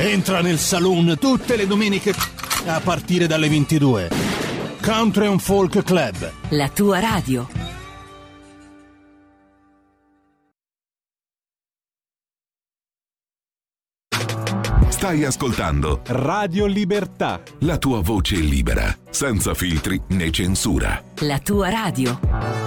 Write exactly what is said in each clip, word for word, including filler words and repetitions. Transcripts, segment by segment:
Entra nel saloon tutte le domeniche a partire dalle ventidue. Country and Folk Club. La tua radio. Stai ascoltando Radio Libertà. La tua voce libera, senza filtri né censura. La tua radio.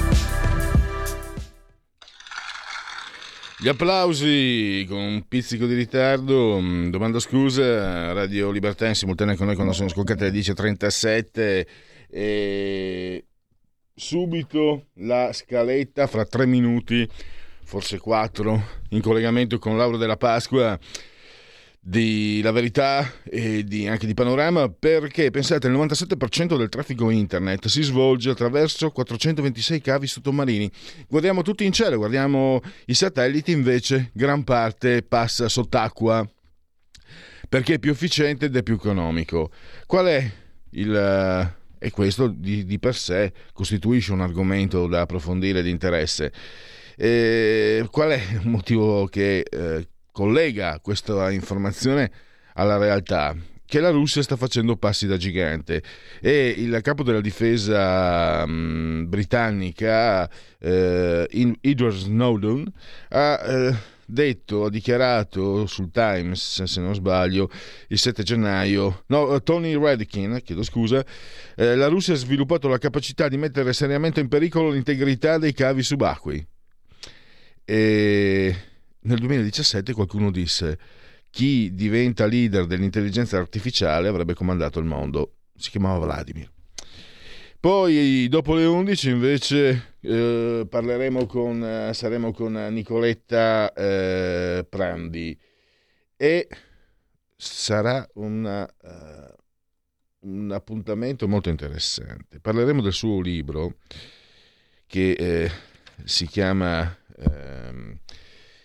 Gli applausi con un pizzico di ritardo, domanda scusa, Radio Libertà in simultanea con noi quando sono scoccate le dieci e trentasette e subito la scaletta fra tre minuti, forse quattro, in collegamento con Laura della Pasqua di La Verità e di, anche di Panorama, perché pensate il novantasette per cento del traffico internet si svolge attraverso quattrocentoventisei cavi sottomarini. Guardiamo tutti in cielo, guardiamo i satelliti, invece gran parte passa sott'acqua perché è più efficiente ed è più economico. Qual è il... e questo di, di per sé costituisce un argomento da approfondire di interesse. E qual è il motivo che eh, collega questa informazione alla realtà? Che la Russia sta facendo passi da gigante e il capo della difesa mh, britannica eh, Edward Snowden ha eh, detto, ha dichiarato sul Times, se non sbaglio, il sette gennaio, no, Tony Redkin, chiedo scusa, eh, la Russia ha sviluppato la capacità di mettere seriamente in pericolo l'integrità dei cavi subacquei. E nel duemiladiciassette qualcuno disse: chi diventa leader dell'intelligenza artificiale avrebbe comandato il mondo. Si chiamava Vladimir. Poi dopo le undici invece eh, parleremo con saremo con Nicoletta eh, Prandi e sarà una, uh, un appuntamento molto interessante. Parleremo del suo libro che eh, si chiama ehm,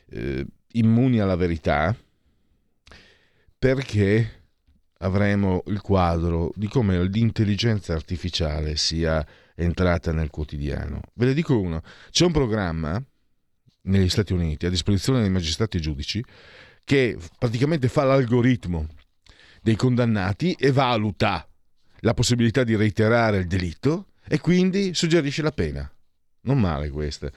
Eh, Immuni alla verità, perché avremo il quadro di come l'intelligenza artificiale sia entrata nel quotidiano. Ve ne dico uno: c'è un programma negli Stati Uniti a disposizione dei magistrati e giudici che praticamente fa l'algoritmo dei condannati e valuta la possibilità di reiterare il delitto e quindi suggerisce la pena. Non male questa.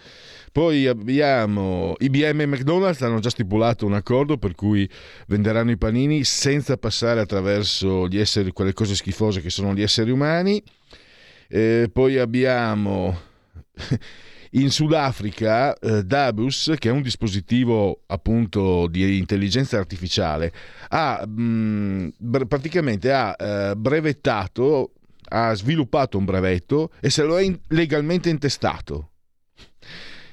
Poi abbiamo I B M e McDonald's hanno già stipulato un accordo per cui venderanno i panini senza passare attraverso gli esseri, quelle cose schifose che sono gli esseri umani. Eh, poi abbiamo In Sudafrica eh, Dabus, che è un dispositivo appunto di intelligenza artificiale, ha mh, bre- praticamente ha eh, brevettato, ha sviluppato un brevetto e se lo è in- legalmente intestato.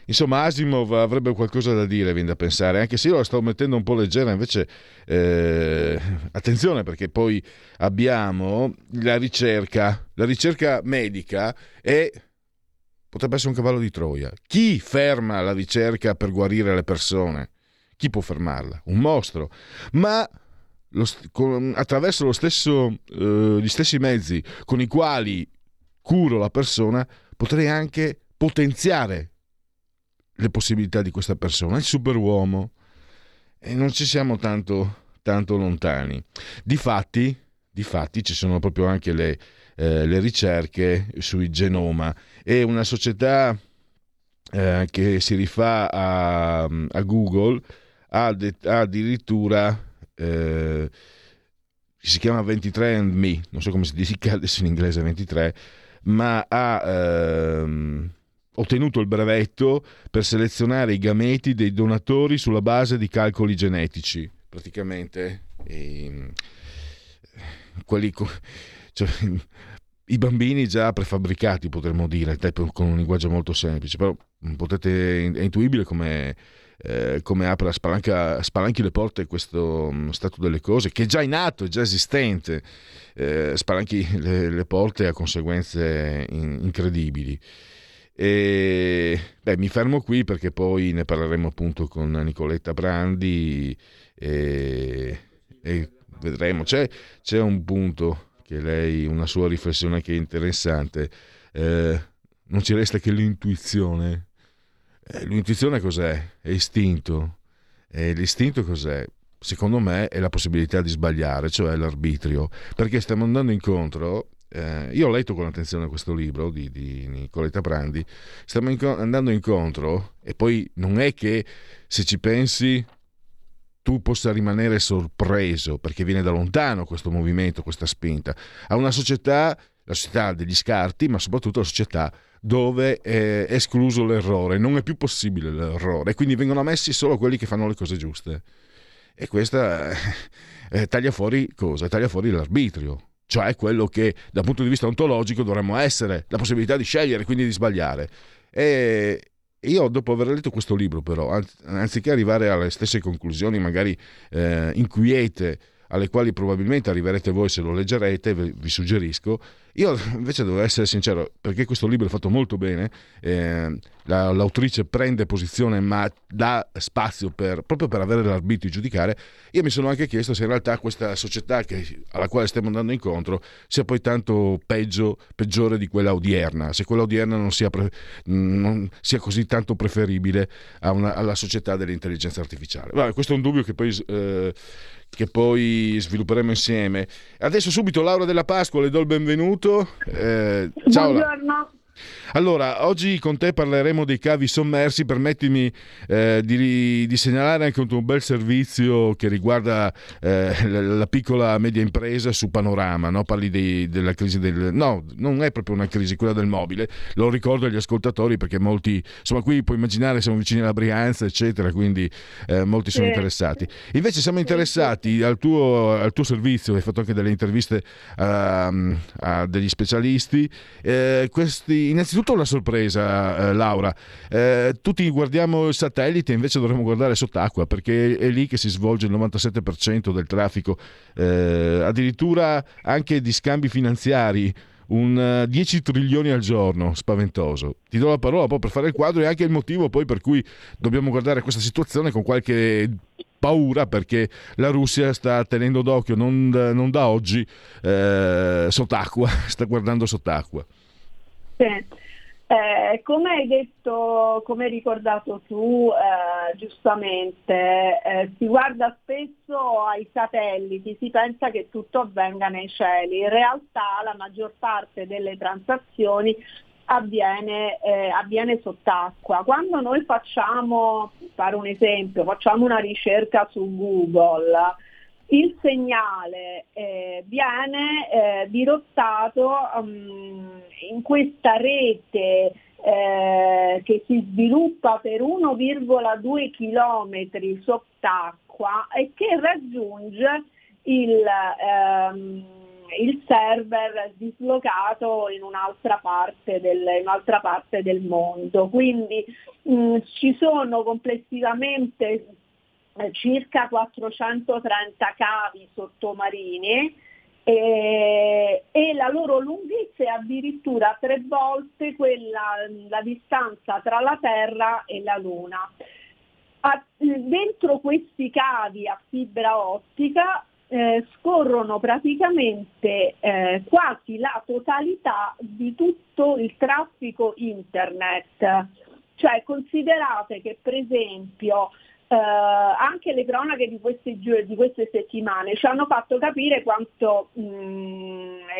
Insomma, Asimov avrebbe qualcosa da dire, viene da pensare, anche se io la sto mettendo un po' leggera, invece eh, attenzione, perché poi abbiamo la ricerca, la ricerca medica è... potrebbe essere un cavallo di Troia. Chi ferma la ricerca per guarire le persone? Chi può fermarla? Un mostro. Ma lo st- con, attraverso lo stesso, eh, gli stessi mezzi con i quali curo la persona, potrei anche potenziare le possibilità di questa persona, il superuomo. E non ci siamo tanto, tanto lontani. Difatti, difatti ci sono proprio anche le... Eh, le ricerche sui genoma, e una società eh, che si rifà a, a Google ha, de- ha addirittura eh, si chiama ventitré and me, non so come si dice adesso in inglese ventitré, ma ha ehm, ottenuto il brevetto per selezionare i gameti dei donatori sulla base di calcoli genetici, praticamente e, quelli co- Cioè, i bambini già prefabbricati, potremmo dire, con un linguaggio molto semplice, però potete, è intuibile come, eh, come apra, spalanca, spalanchi le porte questo stato delle cose, che è già in atto, è già esistente, eh, spalanchi le, le porte a conseguenze in, incredibili. E, beh, mi fermo qui, perché poi ne parleremo appunto con Nicoletta Prandi e, e vedremo, c'è, c'è un punto... che lei, una sua riflessione che è interessante, eh, non ci resta che l'intuizione. Eh, l'intuizione cos'è? È istinto. E l'istinto cos'è? Secondo me è la possibilità di sbagliare, cioè l'arbitrio. Perché stiamo andando incontro, eh, io ho letto con attenzione questo libro di, di Nicoletta Prandi, stiamo inco- andando incontro, e poi non è che se ci pensi... tu possa rimanere sorpreso, perché viene da lontano questo movimento, questa spinta, a una società, la società degli scarti, ma soprattutto la società dove è escluso l'errore, non è più possibile l'errore, e quindi vengono ammessi solo quelli che fanno le cose giuste. E questa eh, taglia fuori cosa? Taglia fuori l'arbitrio, cioè quello che dal punto di vista ontologico dovremmo essere, la possibilità di scegliere, quindi di sbagliare. E... io dopo aver letto questo libro, però, anziché arrivare alle stesse conclusioni magari eh, inquiete alle quali probabilmente arriverete voi se lo leggerete, vi suggerisco, io invece devo essere sincero, perché questo libro è fatto molto bene, eh, la, l'autrice prende posizione ma dà spazio per, proprio per avere l'arbitrio di giudicare. Io mi sono anche chiesto se in realtà questa società che, alla quale stiamo andando incontro sia poi tanto peggio, peggiore di quella odierna, se quella odierna non sia, pre, non sia così tanto preferibile a una, alla società dell'intelligenza artificiale. Vabbè, questo è un dubbio che poi... Eh, che poi svilupperemo insieme. Adesso subito Laura della Pasqua, le do il benvenuto. Eh, ciao. Buongiorno. Allora, oggi con te parleremo dei cavi sommersi. Permettimi eh, di, di segnalare anche un tuo bel servizio che riguarda eh, la, la piccola media impresa su Panorama, no? Parli dei, della crisi del... no, non è proprio una crisi, quella del mobile. Lo ricordo agli ascoltatori perché molti... insomma, qui puoi immaginare, siamo vicini alla Brianza, eccetera, quindi eh, molti sono interessati. Invece siamo interessati al tuo, al tuo servizio, hai fatto anche delle interviste a, a degli specialisti. Eh, questi Innanzitutto una sorpresa, eh, Laura. Eh, tutti guardiamo il satellite, invece dovremmo guardare sott'acqua, perché è lì che si svolge il novantasette per cento del traffico, eh, addirittura anche di scambi finanziari, un uh, dieci trilioni al giorno, spaventoso. Ti do la parola poi per fare il quadro e anche il motivo poi per cui dobbiamo guardare questa situazione con qualche paura, perché la Russia sta tenendo d'occhio, non, non da oggi, eh, sott'acqua, sta guardando sott'acqua. Sì. Eh, come hai detto, come hai ricordato tu eh, giustamente, eh, si guarda spesso ai satelliti, si pensa che tutto avvenga nei cieli, in realtà la maggior parte delle transazioni avviene, eh, avviene sott'acqua. Quando noi facciamo, fare un esempio, facciamo una ricerca su Google, il segnale eh, viene eh, dirottato um, in questa rete eh, che si sviluppa per uno virgola due chilometri sott'acqua e che raggiunge il, ehm, il server dislocato in un'altra parte del, in un'altra parte del mondo. Quindi mh, ci sono complessivamente eh, circa quattrocentotrenta cavi sottomarini, E, e la loro lunghezza è addirittura tre volte quella, la distanza tra la Terra e la Luna. A, dentro questi cavi a fibra ottica eh, scorrono praticamente eh, quasi la totalità di tutto il traffico internet. Cioè, considerate che per esempio Uh, anche le cronache di queste, di queste settimane ci hanno fatto capire quanto mh,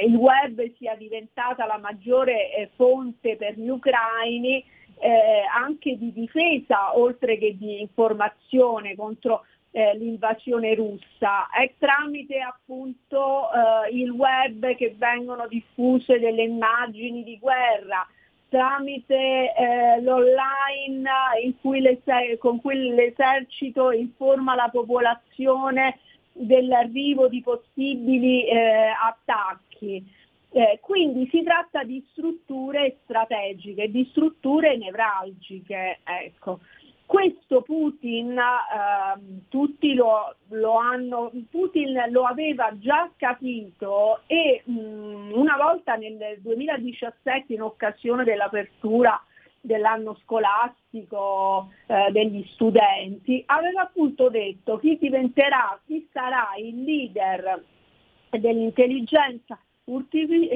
il web sia diventata la maggiore eh, fonte per gli ucraini eh, anche di difesa oltre che di informazione contro eh, l'invasione russa. È tramite appunto eh, il web che vengono diffuse delle immagini di guerra, tramite eh, l'online in cui l'eser- con cui l'esercito informa la popolazione dell'arrivo di possibili eh, attacchi. Eh, quindi si tratta di strutture strategiche, di strutture nevralgiche. Ecco. Questo Putin, eh, tutti lo, lo hanno, Putin lo aveva già capito e mh, una volta nel duemiladiciassette in occasione dell'apertura dell'anno scolastico eh, degli studenti aveva appunto detto: chi diventerà, chi sarà il leader dell'intelligenza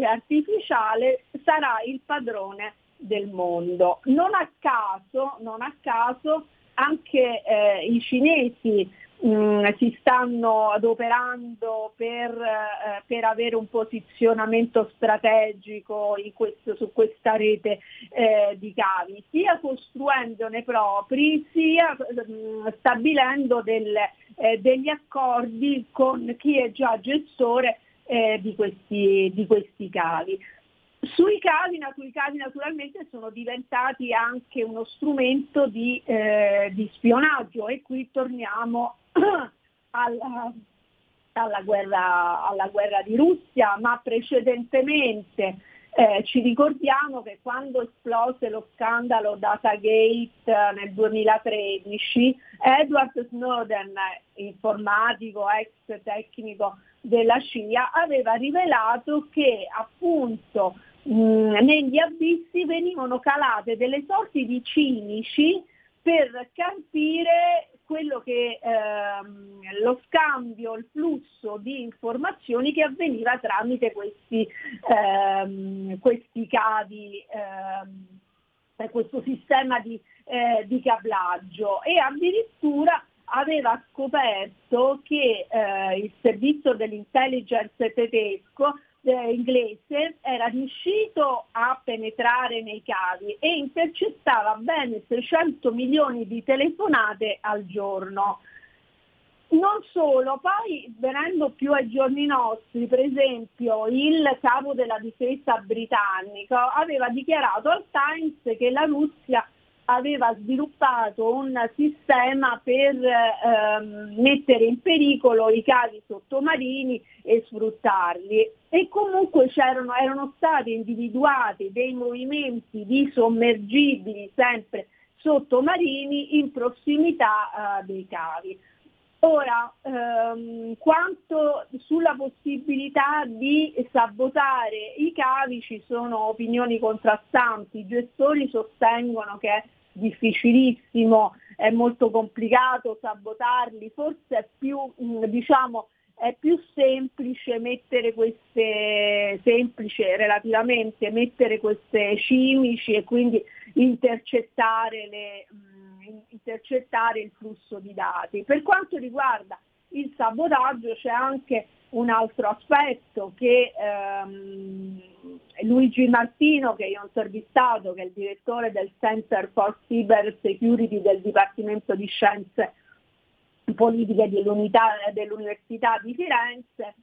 artificiale sarà il padrone del mondo. Non a caso, non a caso anche eh, i cinesi mh, si stanno adoperando per, eh, per avere un posizionamento strategico in questo, su questa rete eh, di cavi, sia costruendone propri, sia mh, stabilendo del, eh, degli accordi con chi è già gestore eh, di questi, di questi cavi. Sui cavi, sui cavi naturalmente sono diventati anche uno strumento di, eh, di spionaggio e qui torniamo alla, alla, guerra, alla guerra di Russia, ma precedentemente eh, ci ricordiamo che quando esplose lo scandalo Datagate nel duemilatredici, Edward Snowden, informatico, ex tecnico della C I A, aveva rivelato che appunto mh, negli abissi venivano calate delle sorti di cimici per capire quello che ehm, lo scambio, il flusso di informazioni che avveniva tramite questi, ehm, questi cavi, ehm, per questo sistema di, eh, di cablaggio. E addirittura aveva scoperto che eh, il servizio dell'intelligence tedesco, eh, inglese, era riuscito a penetrare nei cavi e intercettava bene seicento milioni di telefonate al giorno. Non solo, poi venendo più ai giorni nostri, per esempio il capo della difesa britannico aveva dichiarato al Times che la Russia aveva sviluppato un sistema per ehm, mettere in pericolo i cavi sottomarini e sfruttarli, e comunque c'erano, erano stati individuati dei movimenti di sommergibili sempre sottomarini in prossimità eh, dei cavi. Ora, ehm, quanto sulla possibilità di sabotare i cavi ci sono opinioni contrastanti. I gestori sostengono che è difficilissimo, è molto complicato sabotarli, forse è più, diciamo, è più semplice mettere queste, semplice relativamente, mettere queste cimici e quindi intercettare le intercettare il flusso di dati. Per quanto riguarda il sabotaggio c'è anche un altro aspetto che ehm, Luigi Martino, che io ho intervistato, che è il direttore del Center for Cyber Security del Dipartimento di Scienze Politiche dell'Università di Firenze,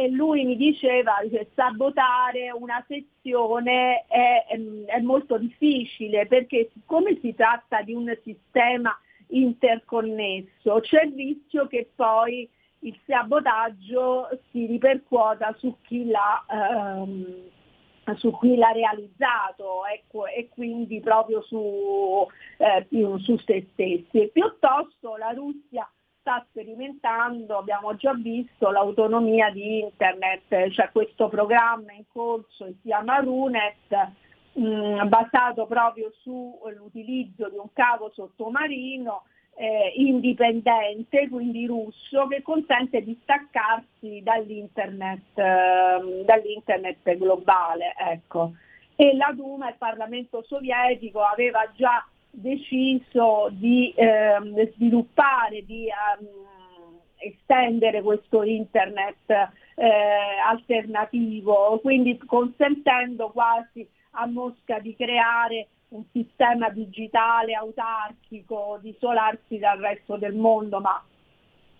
e lui mi diceva che sabotare una sezione è, è, è molto difficile, perché siccome si tratta di un sistema interconnesso c'è il rischio che poi il sabotaggio si ripercuota su chi l'ha, ehm, su chi l'ha realizzato, ecco, e quindi proprio su, eh, su se stessi. Piuttosto la Russia sta sperimentando, abbiamo già visto, l'autonomia di internet, cioè questo programma in corso che si chiama Runet, mh, basato proprio sull'utilizzo di un cavo sottomarino eh, indipendente, quindi russo, che consente di staccarsi dall'internet, eh, dall'internet globale. Ecco. E la Duma, il Parlamento sovietico, aveva già deciso di eh, sviluppare, di um, estendere questo internet eh, alternativo, quindi consentendo quasi a Mosca di creare un sistema digitale autarchico, di isolarsi dal resto del mondo, ma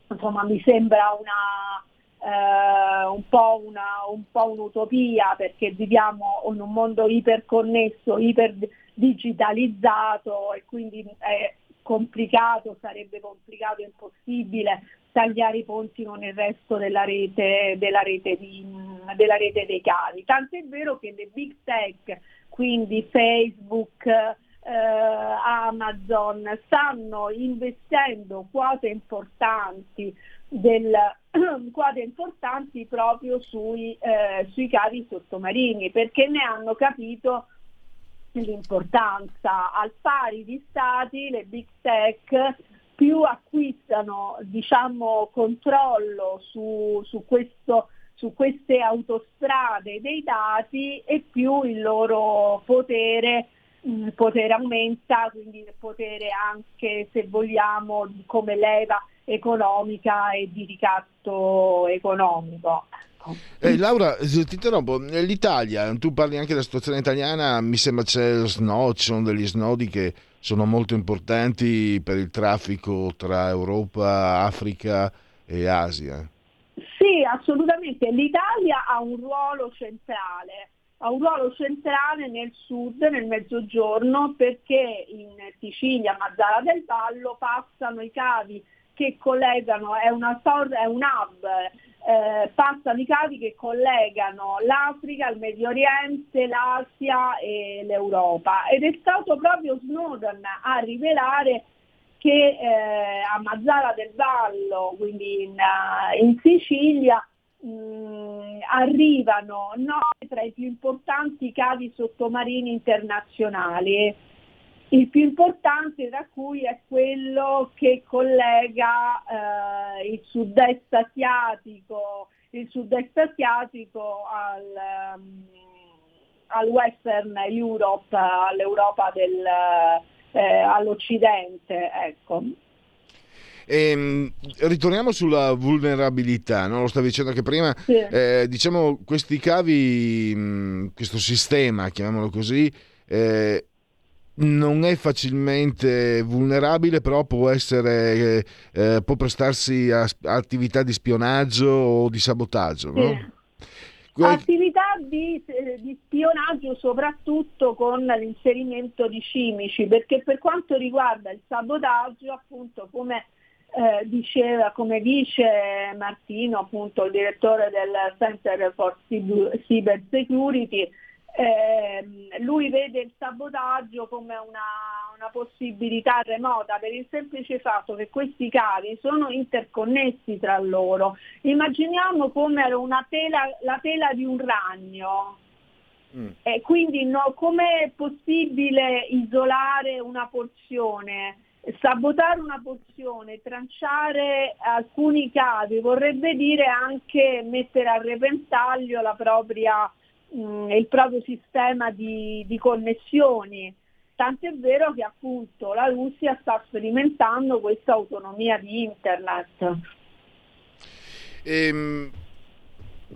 insomma mi sembra una eh, un po' una un po' un'utopia, perché viviamo in un mondo iperconnesso, iper digitalizzato, e quindi è complicato, sarebbe complicato, impossibile tagliare i ponti con il resto della rete, della rete, di, della rete dei cavi. Tant'è vero che le big tech, quindi Facebook, eh, Amazon, stanno investendo quote importanti, del, quote importanti proprio sui, eh, sui cavi sottomarini, perché ne hanno capito l'importanza. Al pari di stati, le big tech più acquistano, diciamo, controllo su, su, questo, su queste autostrade dei dati, e più il loro potere, il potere aumenta, quindi il potere anche, se vogliamo, come leva economica e di ricatto economico. Eh, Laura, ti interrompo, l'Italia, tu parli anche della situazione italiana, mi sembra c'è lo snodo, ci sono degli snodi che sono molto importanti per il traffico tra Europa, Africa e Asia. Sì, assolutamente, l'Italia ha un ruolo centrale, ha un ruolo centrale nel sud, nel mezzogiorno, perché in Sicilia, Mazara del Vallo, passano i cavi che collegano, è, una, è un hub, eh, passano i cavi che collegano l'Africa, il Medio Oriente, l'Asia e l'Europa, ed è stato proprio Snowden a rivelare che eh, a Mazara del Vallo, quindi in, in Sicilia, mh, arrivano nove tra i più importanti cavi sottomarini internazionali. Il più importante tra cui è quello che collega eh, il sud-est asiatico, il sud-est asiatico al, um, al Western Europe, all'Europa del, eh, all'Occidente, ecco. E ritorniamo sulla vulnerabilità, no? Lo stavi dicendo anche prima, sì. eh, diciamo questi cavi, mh, questo sistema, chiamiamolo così, eh, non è facilmente vulnerabile, però può essere eh, può prestarsi a, a attività di spionaggio o di sabotaggio, no? Sì. Quel... Attività di, di spionaggio, soprattutto con l'inserimento di cimici, perché per quanto riguarda il sabotaggio, appunto, come eh, diceva, come dice Martino, appunto, il direttore del Center for Cyber Security, Eh, lui vede il sabotaggio come una, una possibilità remota, per il semplice fatto che questi cavi sono interconnessi tra loro. Immaginiamo come una tela, la tela di un ragno, mm. e quindi no, come è possibile isolare una porzione, sabotare una porzione, tranciare alcuni cavi, vorrebbe dire anche mettere a repentaglio la propria il proprio sistema di, di connessioni, tant'è vero che appunto la Russia sta sperimentando questa autonomia di internet. Ehm,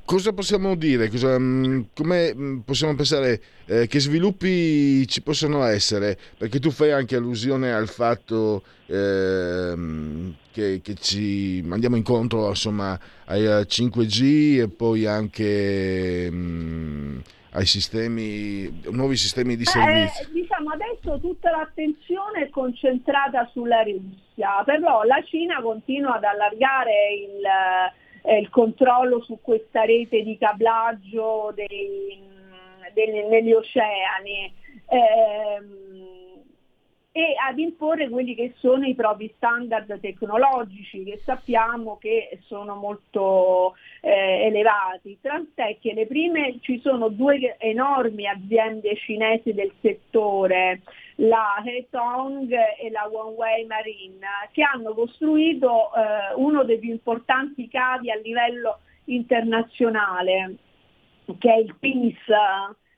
cosa possiamo dire? Cosa, come possiamo pensare eh, che sviluppi ci possono essere? Perché tu fai anche allusione al fatto eh, che, che ci andiamo incontro insomma ai cinque G e poi anche mh, ai sistemi, nuovi sistemi di servizi. Eh, diciamo adesso tutta l'attenzione è concentrata sulla Russia, però la Cina continua ad allargare il il controllo su questa rete di cablaggio dei, dei, negli oceani ehm, e ad imporre quelli che sono i propri standard tecnologici, che sappiamo che sono molto eh, elevati, tant'è che le prime, ci sono due enormi aziende cinesi del settore, la Heitong e la Huawei Marine, che hanno costruito eh, uno dei più importanti cavi a livello internazionale, che è il P I S,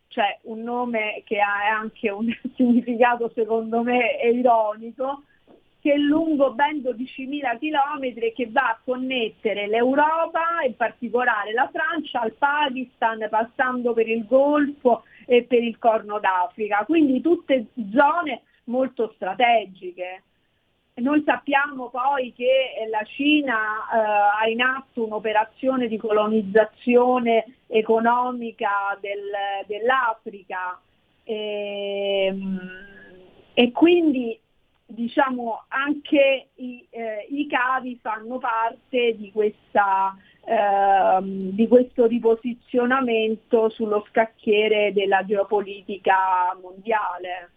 cioè un nome che ha anche un significato secondo me ironico, che è lungo ben dodicimila chilometri e che va a connettere l'Europa, in particolare la Francia, al Pakistan, passando per il Golfo e per il Corno d'Africa, quindi tutte zone molto strategiche. Noi sappiamo poi che la Cina eh, ha in atto un'operazione di colonizzazione economica del, dell'Africa e, e quindi diciamo anche i, eh, i cavi fanno parte di questa Ehm, di questo riposizionamento sullo scacchiere della geopolitica mondiale.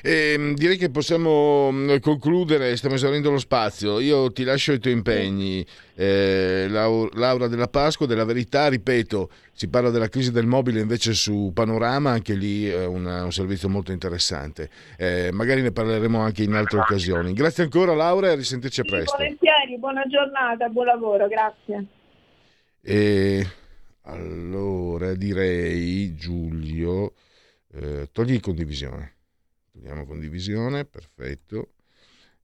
E direi che possiamo concludere, stiamo esaurendo lo spazio, io ti lascio i tuoi impegni. eh, Laura della Pasqua, della Verità, ripeto, si parla della crisi del mobile invece su Panorama, anche lì è una, un servizio molto interessante, eh, magari ne parleremo anche in altre occasioni. Grazie ancora Laura e risentirci a sì, presto. Volentieri, buona giornata, buon lavoro, grazie. E allora direi Giulio, eh, togli condivisione. Abbiamo condivisione, perfetto.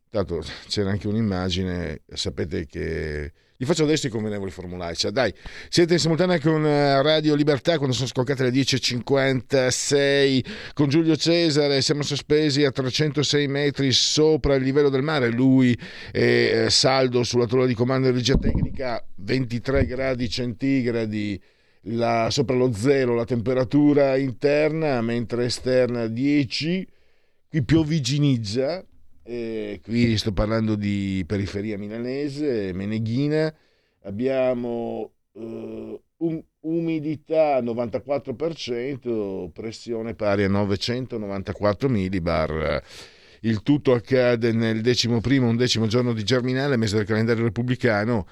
Intanto c'era anche un'immagine, sapete che gli faccio adesso i convenevoli formulari, cioè, dai, siete in simultanea con Radio Libertà quando sono scoccate le dieci e cinquantasei con Giulio Cesare, siamo sospesi a trecentosei metri sopra il livello del mare, lui è saldo sulla tolla di comando di regia tecnica, ventitré gradi centigradi la, sopra lo zero la temperatura interna, mentre esterna dieci. Qui piovigginizza, eh, qui sto parlando di periferia milanese, Meneghina, abbiamo eh, um, umidità novantaquattro percento, pressione pari a novecentonovantaquattro millibar. Il tutto accade nel decimo primo, undicesimo giorno di Germinale, mese del calendario repubblicano.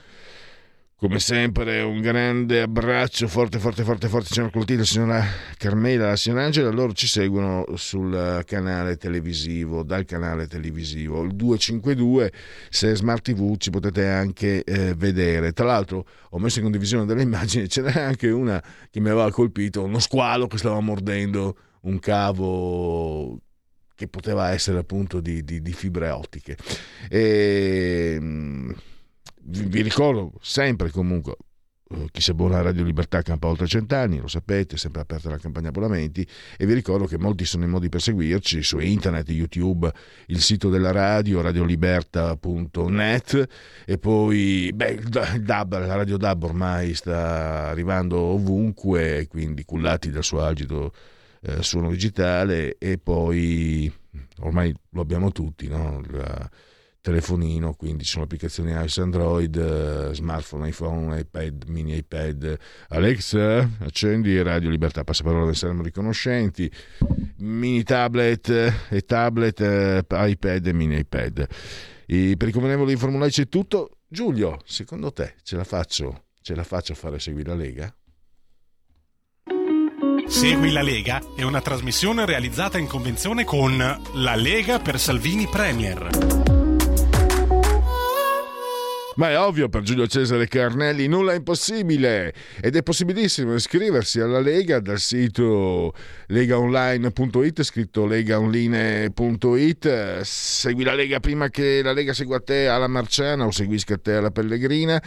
Come sempre un grande abbraccio forte forte forte forte signor Clotilde, signora Carmela, la signora Angela, loro ci seguono sul canale televisivo, dal canale televisivo il duecentocinquantadue, se Smart T V ci potete anche eh, vedere. Tra l'altro ho messo in condivisione delle immagini, c'era anche una che mi aveva colpito, uno squalo che stava mordendo un cavo che poteva essere appunto di, di, di fibre ottiche. E vi ricordo sempre comunque eh, chi si abbona a Radio Libertà campa oltre cent'anni, lo sapete, è sempre aperta la campagna abbonamenti e vi ricordo che molti sono i modi per seguirci su internet, YouTube, il sito della radio, radio libertà punto net e poi beh, il Dab, la Radio Dab ormai sta arrivando ovunque, quindi cullati dal suo agido eh, suono digitale e poi ormai lo abbiamo tutti, no? La, telefonino, quindi ci sono applicazioni iOS, Android, smartphone, iPhone, iPad, mini iPad. Alexa, accendi Radio Libertà, passaparola, ne saremo riconoscenti. Mini tablet e tablet, iPad e mini iPad. E per i convenevoli formulari c'è tutto. Giulio, secondo te ce la faccio? Ce la faccio a fare Segui la Lega? Segui la Lega è una trasmissione realizzata in convenzione con la Lega per Salvini Premier. Ma è ovvio, per Giulio Cesare Carnelli nulla è impossibile ed è possibilissimo iscriversi alla Lega dal sito lega online punto it, scritto lega online punto it. Segui la Lega prima che la Lega segua te alla Marciana o seguisca te alla Pellegrina.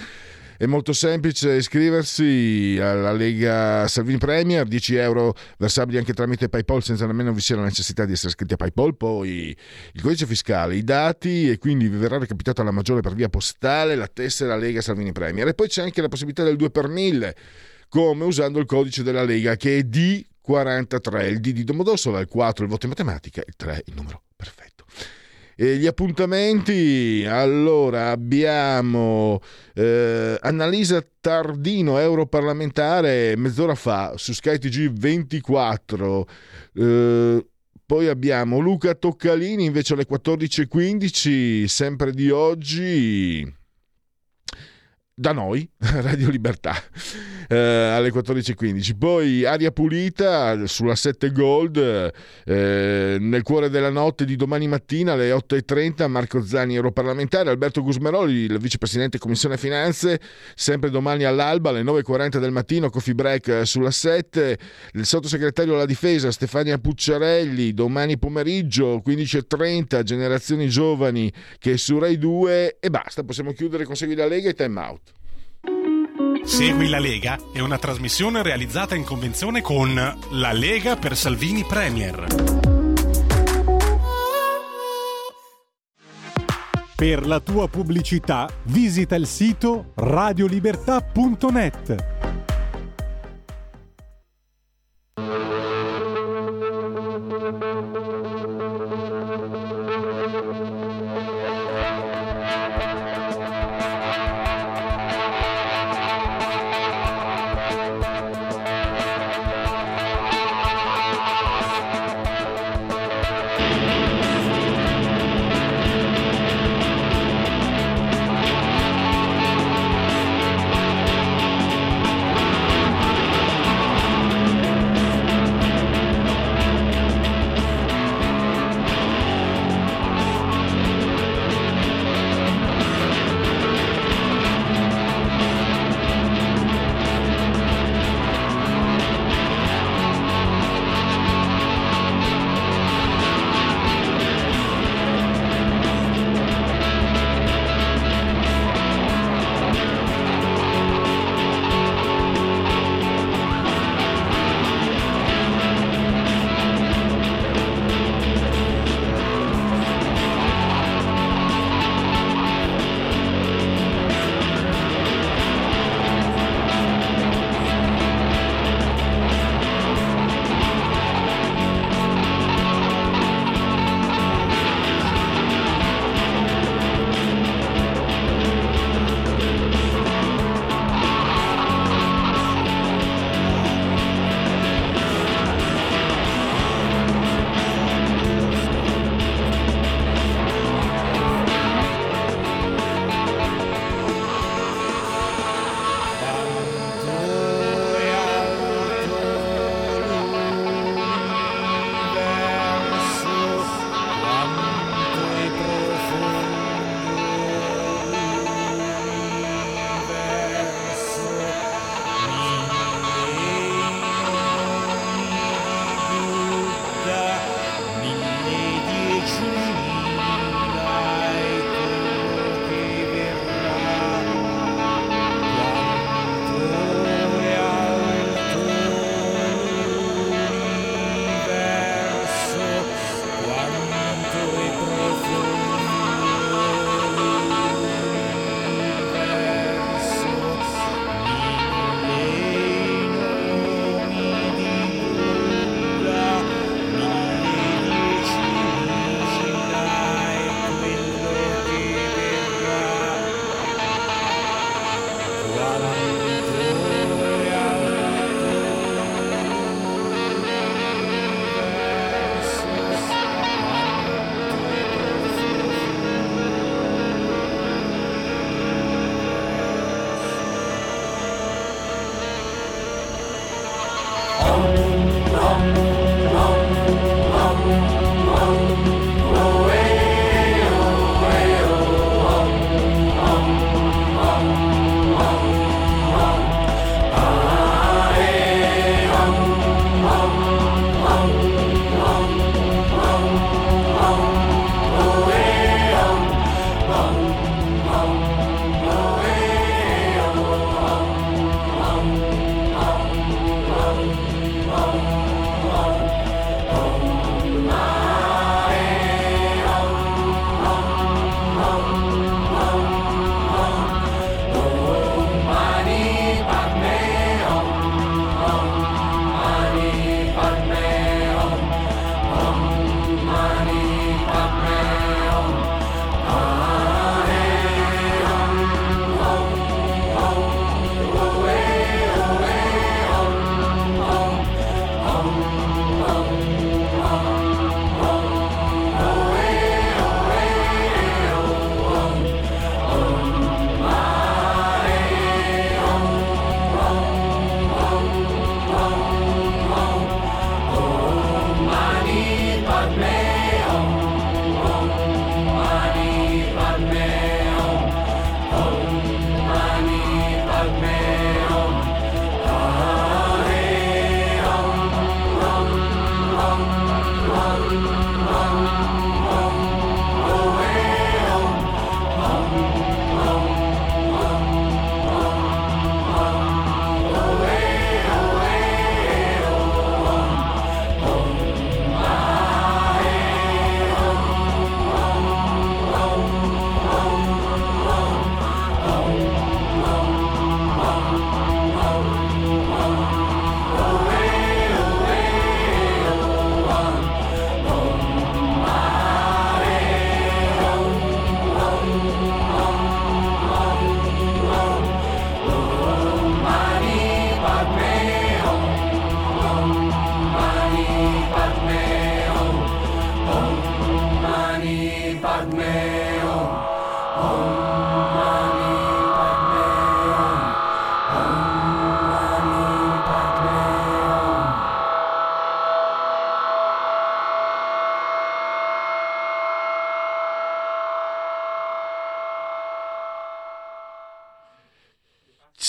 È molto semplice iscriversi alla Lega Salvini Premier, dieci euro versabili anche tramite PayPal senza nemmeno vi sia la necessità di essere iscritti a PayPal, poi il codice fiscale, i dati, e quindi vi verrà recapitata la maggiore per via postale la tessera Lega Salvini Premier. E poi c'è anche la possibilità del due per mille, come usando il codice della Lega che è D quarantatré, il D di Domodossola, il quattro il voto in matematica, il tre il numero perfetto. E gli appuntamenti, allora abbiamo eh, Annalisa Tardino, europarlamentare, mezz'ora fa su Sky T G ventiquattro, eh, poi abbiamo Luca Toccalini invece alle quattordici e quindici sempre di oggi da noi, Radio Libertà, eh, alle quattordici e quindici. Poi Aria Pulita sulla sette Gold, eh, nel cuore della notte di domani mattina alle otto e trenta Marco Zani, europarlamentare, Alberto Gusmeroli, il vicepresidente Commissione Finanze, sempre domani all'alba alle nove e quaranta del mattino, coffee break sulla sette, il sottosegretario alla difesa Stefania Pucciarelli, domani pomeriggio quindici e trenta Generazioni Giovani che è su Rai due. E basta, possiamo chiudere con Segui la Lega e Time Out. Segui la Lega è una trasmissione realizzata in convenzione con la Lega per Salvini Premier. Per la tua pubblicità visita il sito radio libertà punto net.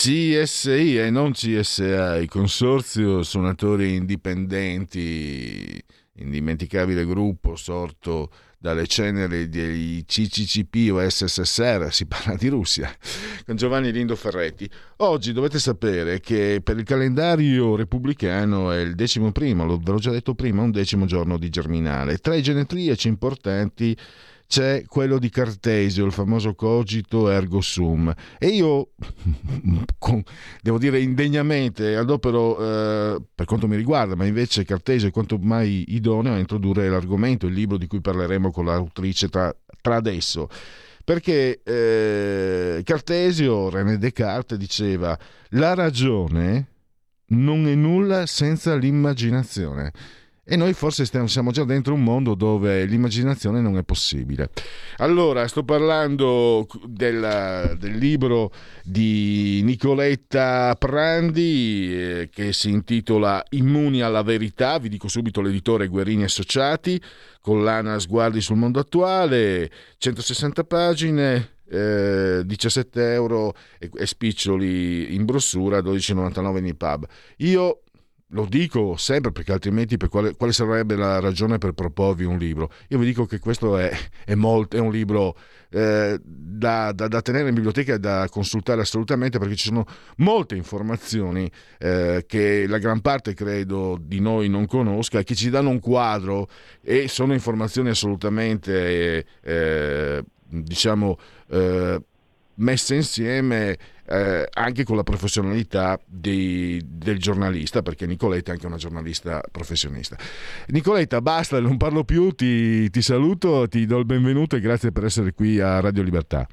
C S I e non C S A, il Consorzio Suonatori Indipendenti, indimenticabile gruppo sorto dalle ceneri dei C C C P o S S S R, si parla di Russia, con Giovanni Lindo Ferretti. Oggi dovete sapere che per il calendario repubblicano è il decimo primo, lo, ve l'ho già detto prima, un decimo giorno di Germinale. Tra i genetriaci importanti c'è quello di Cartesio, il famoso cogito ergo sum, e io con, devo dire indegnamente adopero eh, per quanto mi riguarda, ma invece Cartesio è quanto mai idoneo a introdurre l'argomento, il libro di cui parleremo con l'autrice tra, tra adesso, perché eh, Cartesio, René Descartes, diceva: la ragione non è nulla senza l'immaginazione. E noi forse stiamo, siamo già dentro un mondo dove l'immaginazione non è possibile. Allora, sto parlando della, del libro di Nicoletta Prandi eh, che si intitola Immuni alla verità, vi dico subito l'editore Guerini Associati, collana Sguardi sul mondo attuale, centosessanta pagine... Eh, diciassette euro e, e spiccioli in brossura, dodici e novantanove nei pub. Io lo dico sempre, perché altrimenti per quale, quale sarebbe la ragione per proporvi un libro? Io vi dico che questo è, è, molto, è un libro eh, da, da, da tenere in biblioteca e da consultare assolutamente, perché ci sono molte informazioni eh, che la gran parte credo di noi non conosca e che ci danno un quadro, e sono informazioni assolutamente eh, diciamo eh, messe insieme eh, anche con la professionalità dei, del giornalista, perché Nicoletta è anche una giornalista professionista. Nicoletta, basta, non parlo più, ti, ti saluto, ti do il benvenuto e grazie per essere qui a Radio Libertà.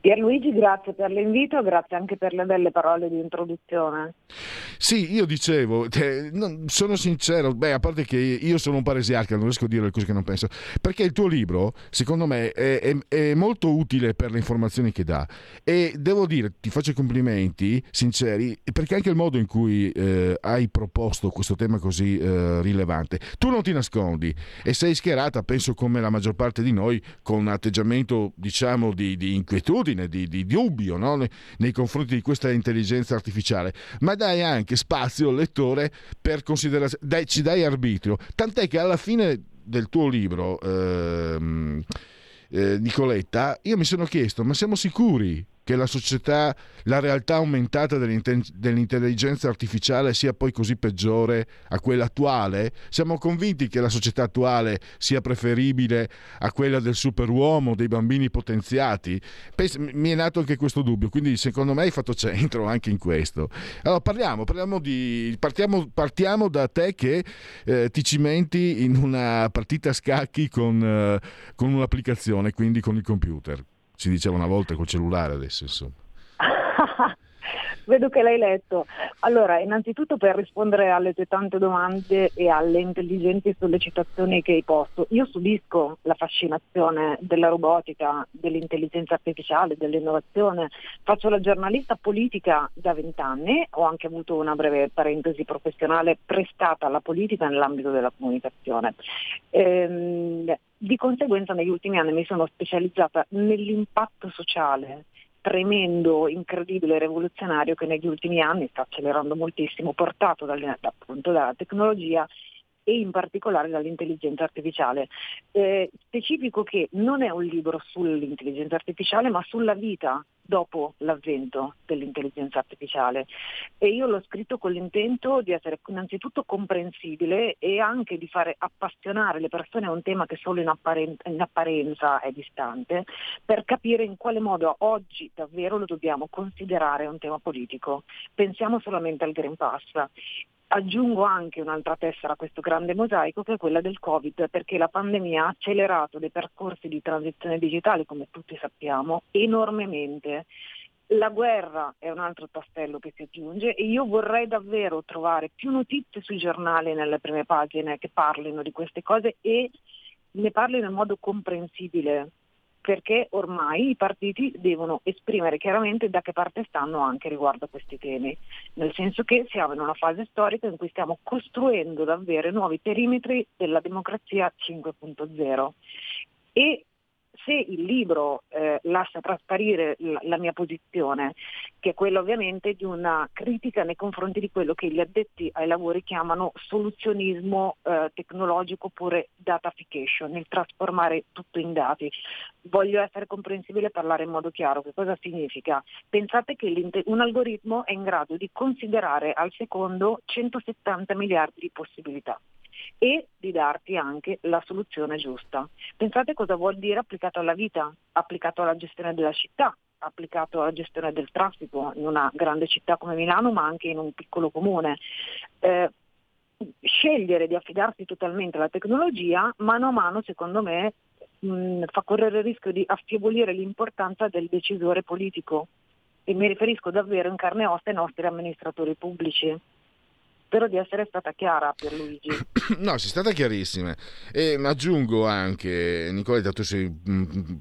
Pierluigi, grazie per l'invito, grazie anche per le belle parole di introduzione. Sì, io dicevo, eh, non, sono sincero, beh, a parte che io sono un paresiarca, non riesco a dire le cose che non penso, perché il tuo libro, secondo me, è, è, è molto utile per le informazioni che dà, e devo dire, ti faccio i complimenti sinceri, perché anche il modo in cui eh, hai proposto questo tema così eh, rilevante, tu non ti nascondi e sei schierata, penso come la maggior parte di noi, con un atteggiamento, diciamo, di, di inquietudine, Di, di dubbio, no? Nei confronti di questa intelligenza artificiale, ma dai anche spazio al lettore per considerazione, dai, ci dai arbitrio, tant'è che alla fine del tuo libro ehm, eh, Nicoletta, io mi sono chiesto: ma siamo sicuri che la società, la realtà aumentata dell'intelligenza artificiale sia poi così peggiore a quella attuale? Siamo convinti che la società attuale sia preferibile a quella del superuomo, dei bambini potenziati? Mi è nato anche questo dubbio, quindi secondo me hai fatto centro anche in questo. Allora parliamo, parliamo di, partiamo, partiamo da te che eh, ti cimenti in una partita a scacchi con, eh, con un'applicazione, quindi con il computer. Si diceva una volta col cellulare, adesso insomma. Vedo che l'hai letto. Allora, innanzitutto per rispondere alle tue tante domande e alle intelligenti sollecitazioni che hai posto, io subisco la fascinazione della robotica, dell'intelligenza artificiale, dell'innovazione. Faccio la giornalista politica da vent'anni, ho anche avuto una breve parentesi professionale prestata alla politica nell'ambito della comunicazione. Ehm, di conseguenza negli ultimi anni mi sono specializzata nell'impatto sociale tremendo, incredibile, rivoluzionario, che negli ultimi anni sta accelerando moltissimo, portato dal, appunto dalla tecnologia e in particolare dall'intelligenza artificiale. Eh, specifico che non è un libro sull'intelligenza artificiale, ma sulla vita dopo l'avvento dell'intelligenza artificiale, e io l'ho scritto con l'intento di essere innanzitutto comprensibile e anche di fare appassionare le persone a un tema che solo in apparenza, in apparenza è distante, per capire in quale modo oggi davvero lo dobbiamo considerare un tema politico. Pensiamo solamente al Green Pass. Aggiungo anche un'altra tessera a questo grande mosaico, che è quella del Covid, perché la pandemia ha accelerato dei percorsi di transizione digitale, come tutti sappiamo, enormemente. La guerra è un altro tassello che si aggiunge, e io vorrei davvero trovare più notizie sui giornali, nelle prime pagine, che parlino di queste cose e ne parlino in modo comprensibile, perché ormai i partiti devono esprimere chiaramente da che parte stanno anche riguardo a questi temi, nel senso che siamo in una fase storica in cui stiamo costruendo davvero nuovi perimetri della democrazia cinque punto zero, e se il libro eh, lascia trasparire la, la mia posizione, che è quella ovviamente di una critica nei confronti di quello che gli addetti ai lavori chiamano soluzionismo eh, tecnologico oppure datafication, il trasformare tutto in dati. Voglio essere comprensibile e parlare in modo chiaro. Che cosa significa? Pensate che un algoritmo è in grado di considerare al secondo centosettanta miliardi di possibilità e di darti anche la soluzione giusta. Pensate cosa vuol dire applicato alla vita, applicato alla gestione della città, applicato alla gestione del traffico in una grande città come Milano, ma anche in un piccolo comune. Eh, scegliere di affidarsi totalmente alla tecnologia, mano a mano, secondo me, mh, fa correre il rischio di affievolire l'importanza del decisore politico. E mi riferisco davvero in carne e ossa ai nostri amministratori pubblici. Spero di essere stata chiara, Pierluigi. No, sei stata chiarissima. E aggiungo anche, Nicoletta, tu sei mh,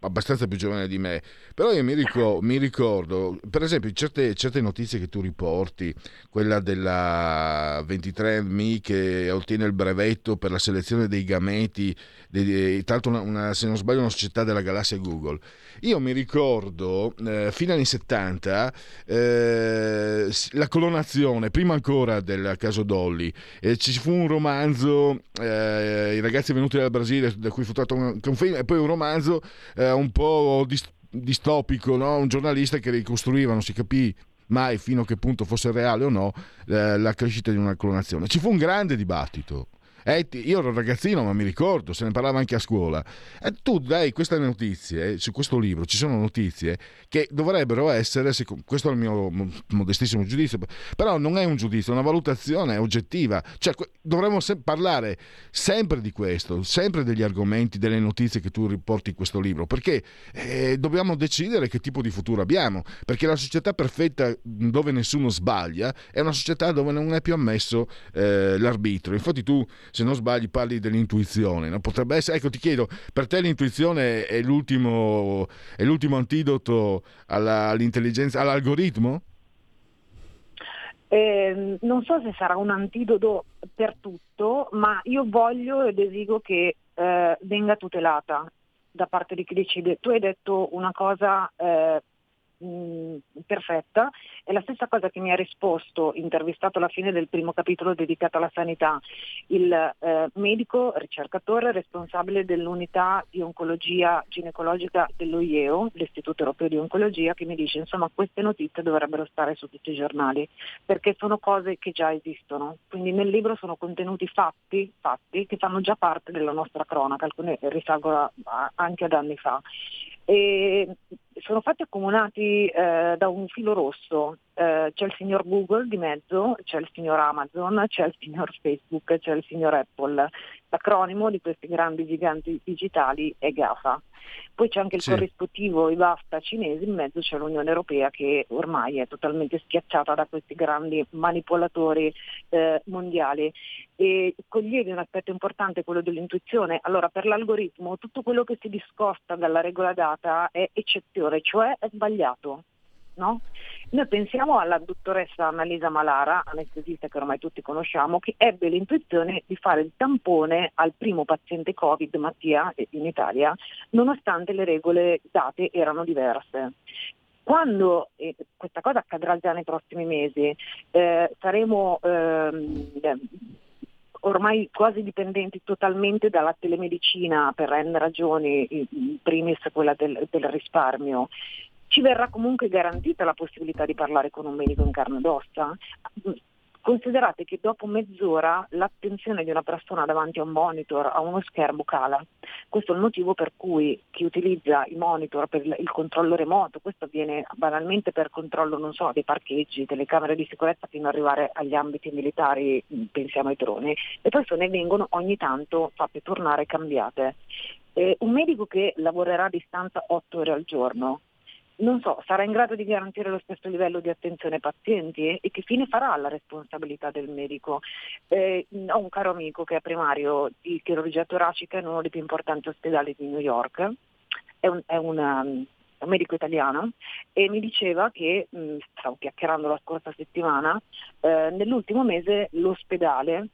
abbastanza più giovane di me, però io mi, ric- mi ricordo, per esempio, certe, certe notizie che tu riporti, quella della ventitré and me che ottiene il brevetto per la selezione dei gameti, dei, tanto una, una, se non sbaglio una società della galassia Google. Io mi ricordo, eh, fino agli anni settanta, eh, la clonazione, prima ancora del caso Dolly, eh, ci fu un romanzo, eh, I ragazzi venuti dal Brasile, da cui fu tratto un, un film, e poi un romanzo eh, un po' distopico, no? Un giornalista che ricostruiva, non si capì mai fino a che punto fosse reale o no, eh, la crescita di una clonazione. Ci fu un grande dibattito. Eh, io ero ragazzino, ma mi ricordo, se ne parlava anche a scuola. Eh, tu dai queste notizie, su questo libro ci sono notizie che dovrebbero essere, questo è il mio modestissimo giudizio, però non è un giudizio, è una valutazione oggettiva, cioè dovremmo se- parlare sempre di questo, sempre degli argomenti, delle notizie che tu riporti in questo libro, perché eh, dobbiamo decidere che tipo di futuro abbiamo, perché la società perfetta dove nessuno sbaglia è una società dove non è più ammesso eh, l'arbitrio. Infatti tu, se non sbagli, parli dell'intuizione, no? Potrebbe essere, ecco, ti chiedo, per te l'intuizione è l'ultimo è l'ultimo antidoto alla, all'intelligenza, all'algoritmo? Eh, non so se sarà un antidoto per tutto, ma io voglio ed esigo che eh, venga tutelata da parte di chi decide. Tu hai detto una cosa eh, perfetta, è la stessa cosa che mi ha risposto, intervistato alla fine del primo capitolo dedicato alla sanità, il eh, medico ricercatore responsabile dell'unità di oncologia ginecologica dell'O I E O, l'Istituto Europeo di Oncologia, che mi dice, insomma, queste notizie dovrebbero stare su tutti i giornali, perché sono cose che già esistono. Quindi nel libro sono contenuti fatti, fatti che fanno già parte della nostra cronaca, alcune risalgono anche ad anni fa. E sono fatti accomunati eh, da un filo rosso, eh, c'è il signor Google di mezzo, c'è il signor Amazon, c'è il signor Facebook, c'è il signor Apple. L'acronimo di questi grandi giganti digitali è GAFA. Poi c'è anche il sì. corrispettivo, i basta cinesi, in mezzo c'è l'Unione Europea che ormai è totalmente schiacciata da questi grandi manipolatori eh, mondiali. E coglievi un aspetto importante, quello dell'intuizione. Allora, per l'algoritmo tutto quello che si discosta dalla regola data è eccezione, cioè è sbagliato, no? Noi pensiamo alla dottoressa Annalisa Malara, anestesista che ormai tutti conosciamo, che ebbe l'intuizione di fare il tampone al primo paziente Covid, Mattia, in Italia, nonostante le regole date erano diverse. Quando eh, questa cosa accadrà già nei prossimi mesi, eh, saremo ehm, ormai quasi dipendenti totalmente dalla telemedicina per N ragioni, in primis quella del, del risparmio. Ci verrà comunque garantita la possibilità di parlare con un medico in carne ed ossa. Considerate che dopo mezz'ora l'attenzione di una persona davanti a un monitor, a uno schermo, cala. Questo è il motivo per cui chi utilizza i monitor per il controllo remoto, questo avviene banalmente per controllo, non so, dei parcheggi, delle camere di sicurezza, fino ad arrivare agli ambiti militari, pensiamo ai droni, le persone vengono ogni tanto fatte tornare cambiate. Eh, un medico che lavorerà a distanza otto ore al giorno, non so, sarà in grado di garantire lo stesso livello di attenzione ai pazienti? E che fine farà la responsabilità del medico? Eh, ho un caro amico che è primario di chirurgia toracica in uno dei più importanti ospedali di New York, è un, è una, un medico italiano, e mi diceva che, mh, stavo chiacchierando la scorsa settimana, eh, nell'ultimo mese l'ospedale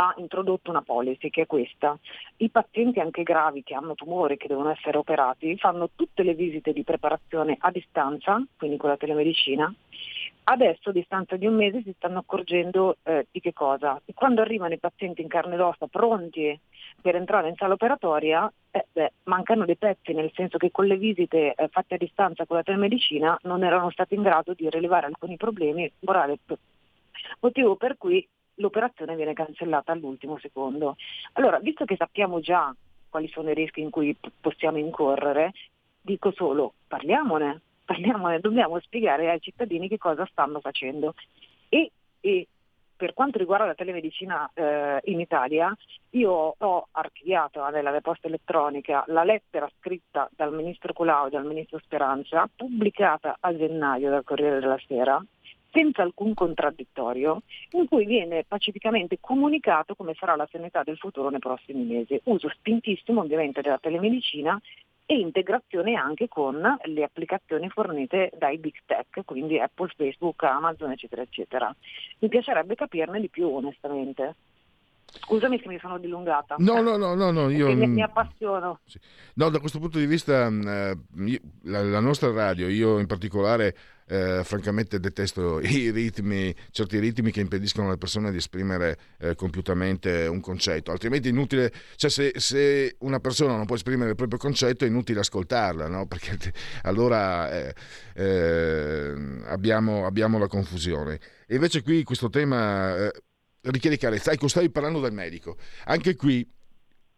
ha introdotto una policy che è questa: i pazienti anche gravi che hanno tumori, che devono essere operati, fanno tutte le visite di preparazione a distanza, quindi con la telemedicina. Adesso, a distanza di un mese, si stanno accorgendo eh, di che cosa? E quando arrivano i pazienti in carne ed ossa pronti per entrare in sala operatoria, eh, beh, mancano dei pezzi, nel senso che con le visite eh, fatte a distanza con la telemedicina non erano stati in grado di rilevare alcuni problemi, morale, motivo per cui l'operazione viene cancellata all'ultimo secondo. Allora, visto che sappiamo già quali sono i rischi in cui p- possiamo incorrere, dico solo parliamone. Parliamo, dobbiamo spiegare ai cittadini che cosa stanno facendo. E, e per quanto riguarda la telemedicina eh, in Italia, io ho archiviato eh, nella posta elettronica la lettera scritta dal ministro Colao e dal ministro Speranza, pubblicata a gennaio dal Corriere della Sera, senza alcun contraddittorio, in cui viene pacificamente comunicato come sarà la sanità del futuro nei prossimi mesi. Uso spintissimo ovviamente della telemedicina, e integrazione anche con le applicazioni fornite dai big tech, quindi Apple, Facebook, Amazon, eccetera, eccetera. Mi piacerebbe capirne di più, onestamente. Scusami se mi sono dilungata. No, no, no, no, no io mi, mi appassiono. Sì. No, da questo punto di vista la, la nostra radio, io in particolare eh, francamente detesto i ritmi, certi ritmi che impediscono alle persone di esprimere eh, compiutamente un concetto, altrimenti è inutile, cioè se, se una persona non può esprimere il proprio concetto è inutile ascoltarla, no? Perché allora eh, eh, abbiamo, abbiamo la confusione. E invece qui questo tema... Eh, richiede chiarezza. Ecco, stavi parlando del medico. Anche qui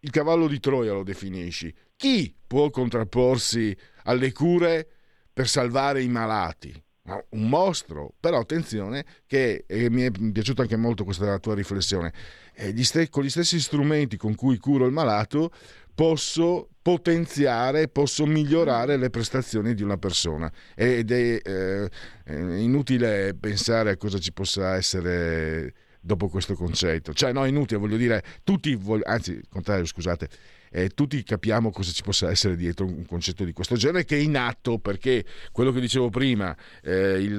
il cavallo di Troia lo definisci. Chi può contrapporsi alle cure per salvare i malati? Un mostro. Però attenzione, che e mi è piaciuta anche molto questa tua riflessione, eh, gli st- con gli stessi strumenti con cui curo il malato posso potenziare, posso migliorare le prestazioni di una persona, ed è eh, inutile pensare a cosa ci possa essere dopo questo concetto, cioè no, inutile, voglio dire, tutti, voglio, anzi, contrario, scusate, eh, tutti capiamo cosa ci possa essere dietro un concetto di questo genere, che è in atto, perché quello che dicevo prima, eh, il,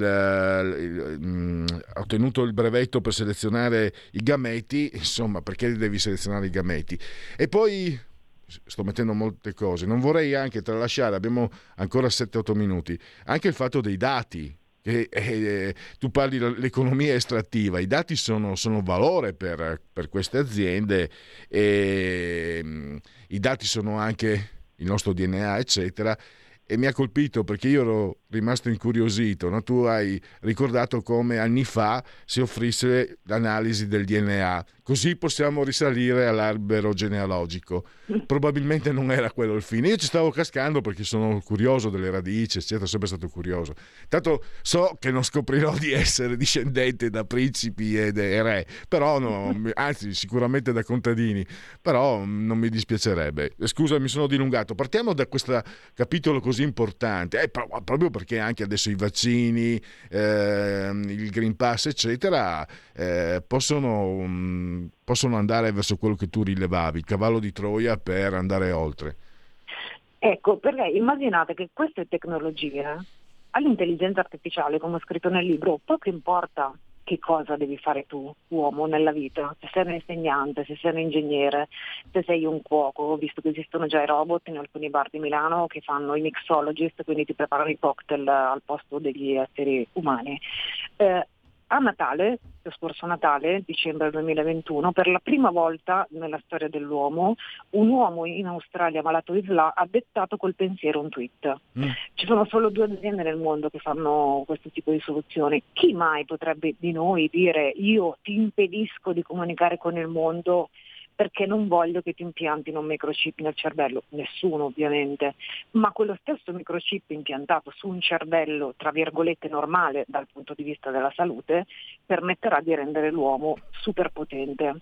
il, mh, ho ottenuto il brevetto per selezionare i gameti, insomma, perché devi selezionare i gameti? E poi sto mettendo molte cose, non vorrei anche tralasciare, abbiamo ancora sette otto minuti, anche il fatto dei dati. Eh, eh, tu parli dell'economia estrattiva, i dati sono, sono valore per, per queste aziende, e, mh, i dati sono anche il nostro D N A, eccetera, e mi ha colpito perché io ero rimasto incuriosito, no? Tu hai ricordato come anni fa si offrisse l'analisi del D N A, così possiamo risalire all'albero genealogico. Probabilmente non era quello il fine, io ci stavo cascando perché sono curioso delle radici, eccetera, sempre stato curioso, tanto so che non scoprirò di essere discendente da principi e re, però no, anzi sicuramente da contadini, però non mi dispiacerebbe. Scusa, mi sono dilungato, partiamo da questo capitolo così importante, eh, proprio perché Perché anche adesso i vaccini, eh, il Green Pass, eccetera, eh, possono, mh, possono andare verso quello che tu rilevavi, il cavallo di Troia per andare oltre. Ecco, perché immaginate che queste tecnologie, all'intelligenza artificiale, come ho scritto nel libro, poco importa che cosa devi fare tu, uomo, nella vita, se sei un insegnante, se sei un ingegnere, se sei un cuoco, visto che esistono già i robot in alcuni bar di Milano che fanno i mixologist, quindi ti preparano i cocktail al posto degli esseri umani. Eh, a Natale, lo scorso Natale, dicembre duemilaventuno, per la prima volta nella storia dell'uomo, un uomo in Australia malato di S L A ha dettato col pensiero un tweet. Mm. Ci sono solo due aziende nel mondo che fanno questo tipo di soluzioni. Chi mai potrebbe di noi dire: io ti impedisco di comunicare con il mondo perché non voglio che ti impiantino un microchip nel cervello? Nessuno, ovviamente, ma quello stesso microchip impiantato su un cervello, tra virgolette, normale dal punto di vista della salute, permetterà di rendere l'uomo superpotente,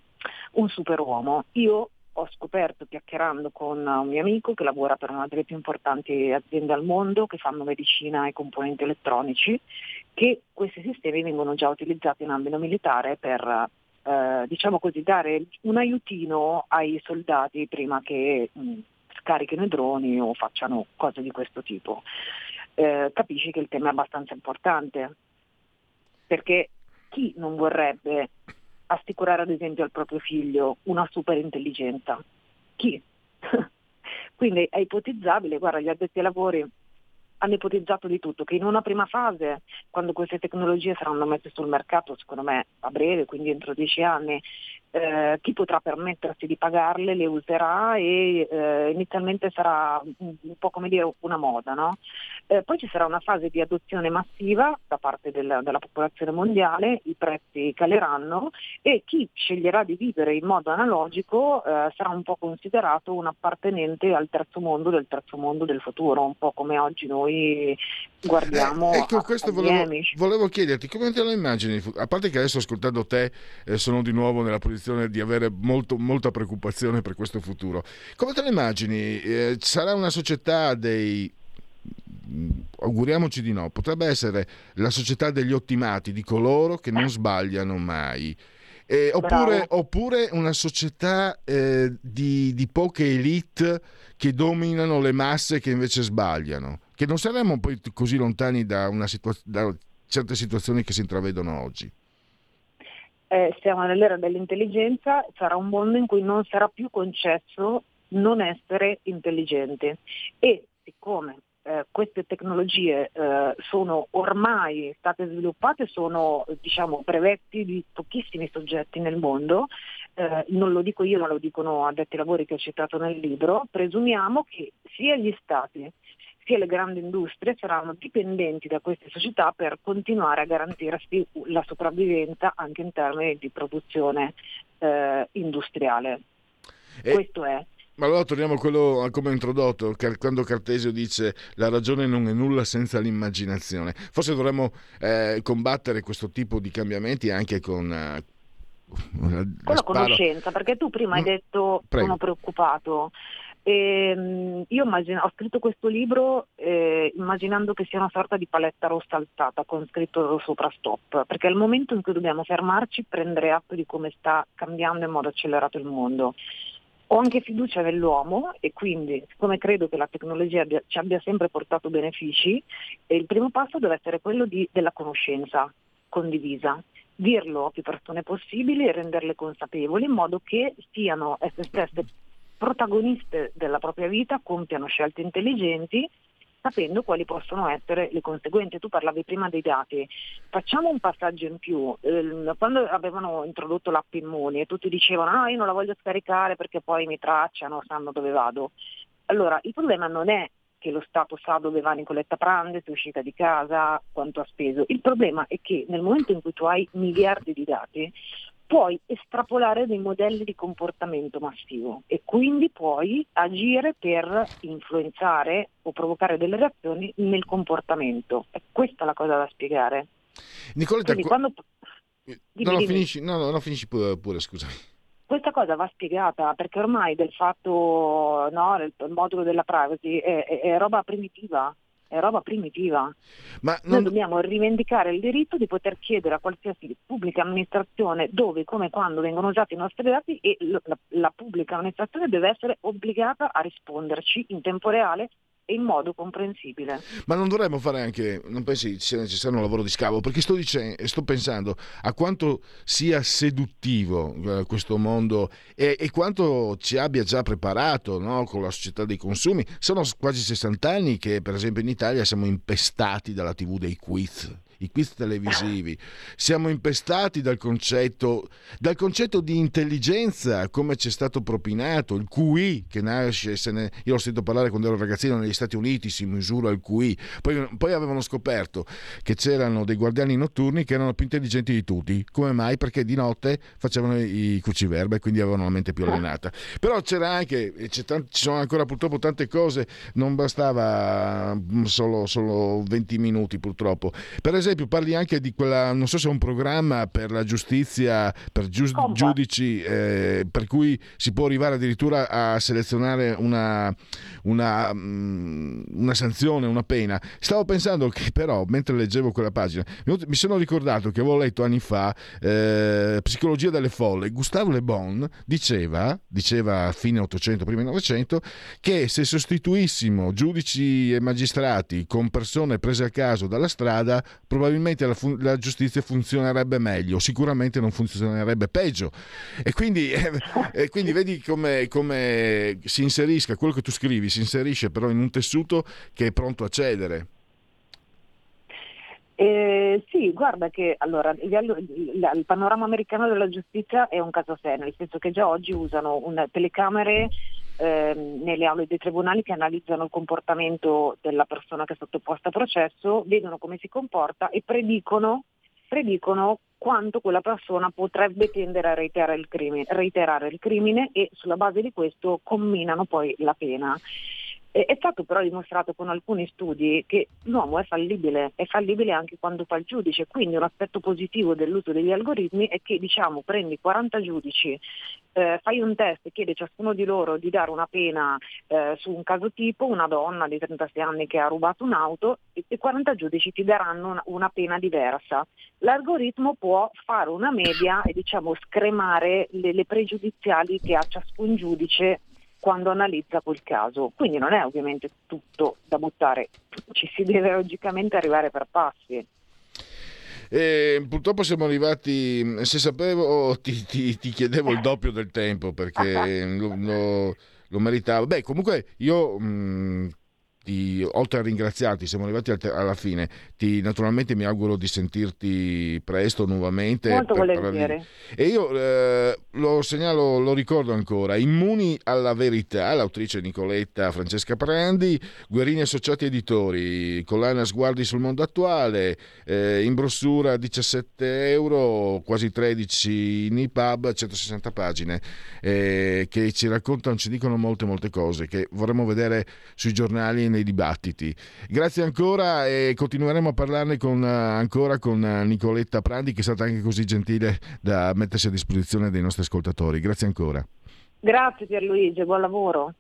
un superuomo. Io ho scoperto, chiacchierando con un mio amico che lavora per una delle più importanti aziende al mondo, che fanno medicina e componenti elettronici, che questi sistemi vengono già utilizzati in ambito militare per... Eh, diciamo così, dare un aiutino ai soldati prima che mh, scarichino i droni o facciano cose di questo tipo. Eh, capisci che il tema è abbastanza importante, perché chi non vorrebbe assicurare ad esempio al proprio figlio una super intelligenza? Chi? Quindi è ipotizzabile, guarda, gli addetti ai lavori hanno ipotizzato di tutto, che in una prima fase, quando queste tecnologie saranno messe sul mercato, secondo me a breve, quindi entro dieci anni, eh, chi potrà permettersi di pagarle le userà e eh, inizialmente sarà un po' come dire una moda, no? Eh, poi ci sarà una fase di adozione massiva da parte del, della popolazione mondiale, i prezzi caleranno e chi sceglierà di vivere in modo analogico eh, sarà un po' considerato un appartenente al terzo mondo del terzo mondo del futuro, un po' come oggi noi guardiamo. Eh, ecco, questo volevo, volevo chiederti come te lo immagini, a parte che adesso ascoltando te eh, sono di nuovo nella posizione di avere molto, molta preoccupazione per questo futuro. Come te lo immagini? Eh, sarà una società dei, auguriamoci di no, potrebbe essere la società degli ottimati, di coloro che non sbagliano mai, eh, oppure, oppure una società eh, di, di poche elite che dominano le masse che invece sbagliano, che non saremmo poi così lontani da, una situa- da certe situazioni che si intravedono oggi. Eh, siamo nell'era dell'intelligenza, sarà un mondo in cui non sarà più concesso non essere intelligente e siccome eh, queste tecnologie eh, sono ormai state sviluppate, sono diciamo brevetti di pochissimi soggetti nel mondo, eh, non lo dico io ma lo dicono addetti ai lavori che ho citato nel libro, presumiamo che sia gli stati che le grandi industrie saranno dipendenti da queste società per continuare a garantirsi la sopravvivenza anche in termini di produzione eh, industriale. E questo è. Ma allora torniamo a quello come ho introdotto, quando Cartesio dice la ragione non è nulla senza l'immaginazione. Forse dovremmo eh, combattere questo tipo di cambiamenti anche con... Eh, con la sparo. conoscenza, perché tu prima hai detto Prego. sono preoccupato. E io immagino, ho scritto questo libro eh, immaginando che sia una sorta di paletta rossa alzata con scritto sopra stop, perché è il momento in cui dobbiamo fermarci, prendere atto di come sta cambiando in modo accelerato il mondo. Ho anche fiducia nell'uomo e quindi, siccome credo che la tecnologia abbia, ci abbia sempre portato benefici, e il primo passo deve essere quello di, della conoscenza condivisa, dirlo a più persone possibili e renderle consapevoli in modo che siano esse stesse protagoniste della propria vita, compiano scelte intelligenti sapendo quali possono essere le conseguenze. Tu parlavi prima dei dati, facciamo un passaggio in più. Quando avevano introdotto l'app Immuni e tutti dicevano no, io non la voglio scaricare perché poi mi tracciano, sanno dove vado. Allora il problema non è che lo Stato sa dove va Nicoletta Prandi, se è uscita di casa, quanto ha speso, il problema è che nel momento in cui tu hai miliardi di dati puoi estrapolare dei modelli di comportamento massivo e quindi puoi agire per influenzare o provocare delle reazioni nel comportamento. È questa la cosa da spiegare. Nicoletta, qu- quando... dimmi, no, no, finisci, no, no, no, finisci pure, pure scusami. Questa cosa va spiegata perché ormai del fatto, no, il modulo della privacy è, è, è roba primitiva. È roba primitiva. Ma non... Noi dobbiamo rivendicare il diritto di poter chiedere a qualsiasi pubblica amministrazione dove, come, quando vengono usati i nostri dati e la, la pubblica amministrazione deve essere obbligata a risponderci in tempo reale e in modo comprensibile. Ma non dovremmo fare anche, non pensi sia necessario un lavoro di scavo? Perché sto dicendo, sto pensando a quanto sia seduttivo eh, questo mondo e, e quanto ci abbia già preparato, no, con la società dei consumi. Sono quasi sessanta anni che per esempio in Italia siamo impestati dalla tivù dei quiz, i quiz televisivi, siamo impestati dal concetto dal concetto di intelligenza come ci è stato propinato, il Q I che nasce, se ne, io l'ho sentito parlare quando ero ragazzino negli Stati Uniti, si misura il Q I, poi, poi avevano scoperto che c'erano dei guardiani notturni che erano più intelligenti di tutti, come mai? Perché di notte facevano i cuciverba e quindi avevano la mente più allenata, però c'era anche, c'è tanti, ci sono ancora purtroppo tante cose, non bastava solo, solo venti minuti purtroppo, per esempio. Più parli anche di quella, non so se è un programma per la giustizia, per giu- giudici, eh, per cui si può arrivare addirittura a selezionare una, una, una sanzione, una pena. Stavo pensando che però, mentre leggevo quella pagina, mi sono ricordato che avevo letto anni fa eh, Psicologia delle folle. Gustave Le Bon diceva, diceva a fine ottocento, prima novecento, che se sostituissimo giudici e magistrati con persone prese a caso dalla strada, probabilmente probabilmente la, fun- la giustizia funzionerebbe meglio, sicuramente non funzionerebbe peggio. E quindi, eh, e quindi vedi come, come si inserisca quello che tu scrivi, si inserisce però in un tessuto che è pronto a cedere. Eh, sì, guarda che allora il panorama americano della giustizia è un caso a sé, nel senso che già oggi usano una, telecamere ehm, nelle aule dei tribunali che analizzano il comportamento della persona che è sottoposta a processo, vedono come si comporta e predicono, predicono quanto quella persona potrebbe tendere a reiterare il crimine, reiterare il crimine e sulla base di questo comminano poi la pena. È stato però dimostrato con alcuni studi che l'uomo è fallibile, è fallibile anche quando fa il giudice, quindi un aspetto positivo dell'uso degli algoritmi è che diciamo prendi quaranta giudici, eh, fai un test e chiedi a ciascuno di loro di dare una pena eh, su un caso tipo, una donna di trentasei anni che ha rubato un'auto, e quaranta giudici ti daranno una, una pena diversa. L'algoritmo può fare una media e diciamo scremare le, le pregiudiziali che ha ciascun giudice quando analizza quel caso, quindi non è ovviamente tutto da buttare, ci si deve logicamente arrivare per passi. E purtroppo siamo arrivati, se sapevo ti, ti, ti chiedevo il doppio del tempo perché lo, lo, lo meritavo. Beh, comunque io mh, ti, oltre a ringraziarti, siamo arrivati alla fine, ti, naturalmente mi auguro di sentirti presto nuovamente. Molto volentieri. E io eh, lo segnalo, lo ricordo ancora, Immuni alla verità, l'autrice Nicoletta Francesca Prandi, Guerini Associati Editori, collana Sguardi sul mondo attuale, eh, in brossura diciassette euro, quasi tredici in I P U B, centosessanta pagine, eh, che ci raccontano, ci dicono molte molte cose che vorremmo vedere sui giornali, nei dibattiti. Grazie ancora e continueremo a parlarne con, ancora con Nicoletta Prandi, che è stata anche così gentile da mettersi a disposizione dei nostri ascoltatori. Grazie ancora. Grazie Pierluigi, buon lavoro.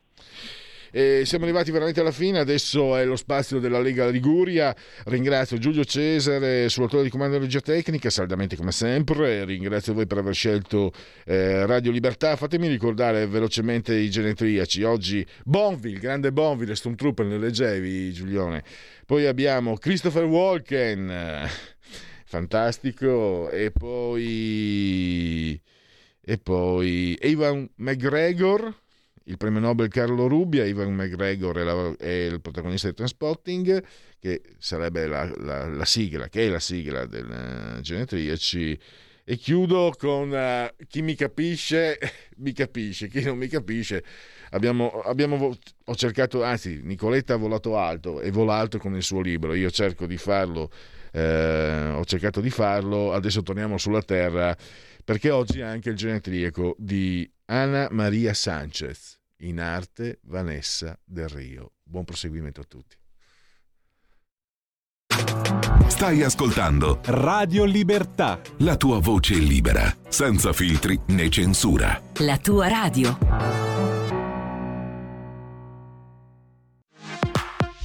E siamo arrivati veramente alla fine, adesso è lo spazio della Lega Liguria. Ringrazio Giulio Cesare, sull'autore di comando di regia tecnica, saldamente come sempre. Ringrazio voi per aver scelto eh, Radio Libertà. Fatemi ricordare velocemente i genetriaci. Oggi Bonville, grande Bonville, Stormtrooper, ne leggevi Giulione. Poi abbiamo Christopher Walken, fantastico, e poi e poi Ewan McGregor, il premio Nobel Carlo Rubbia. Ivan McGregor è, la, è il protagonista di Transpotting, che sarebbe la, la, la sigla, che è la sigla del uh, Genetriaci. E chiudo con uh, chi mi capisce, mi capisce, chi non mi capisce. Abbiamo, abbiamo, ho cercato, anzi, Nicoletta ha volato alto e vola alto con il suo libro. Io cerco di farlo, eh, ho cercato di farlo. Adesso torniamo sulla terra, perché oggi è anche il genetriaco di Anna Maria Sanchez, in arte Vanessa Del Rio. Buon proseguimento a tutti. Stai ascoltando Radio Libertà, la tua voce libera, senza filtri né censura. La tua radio.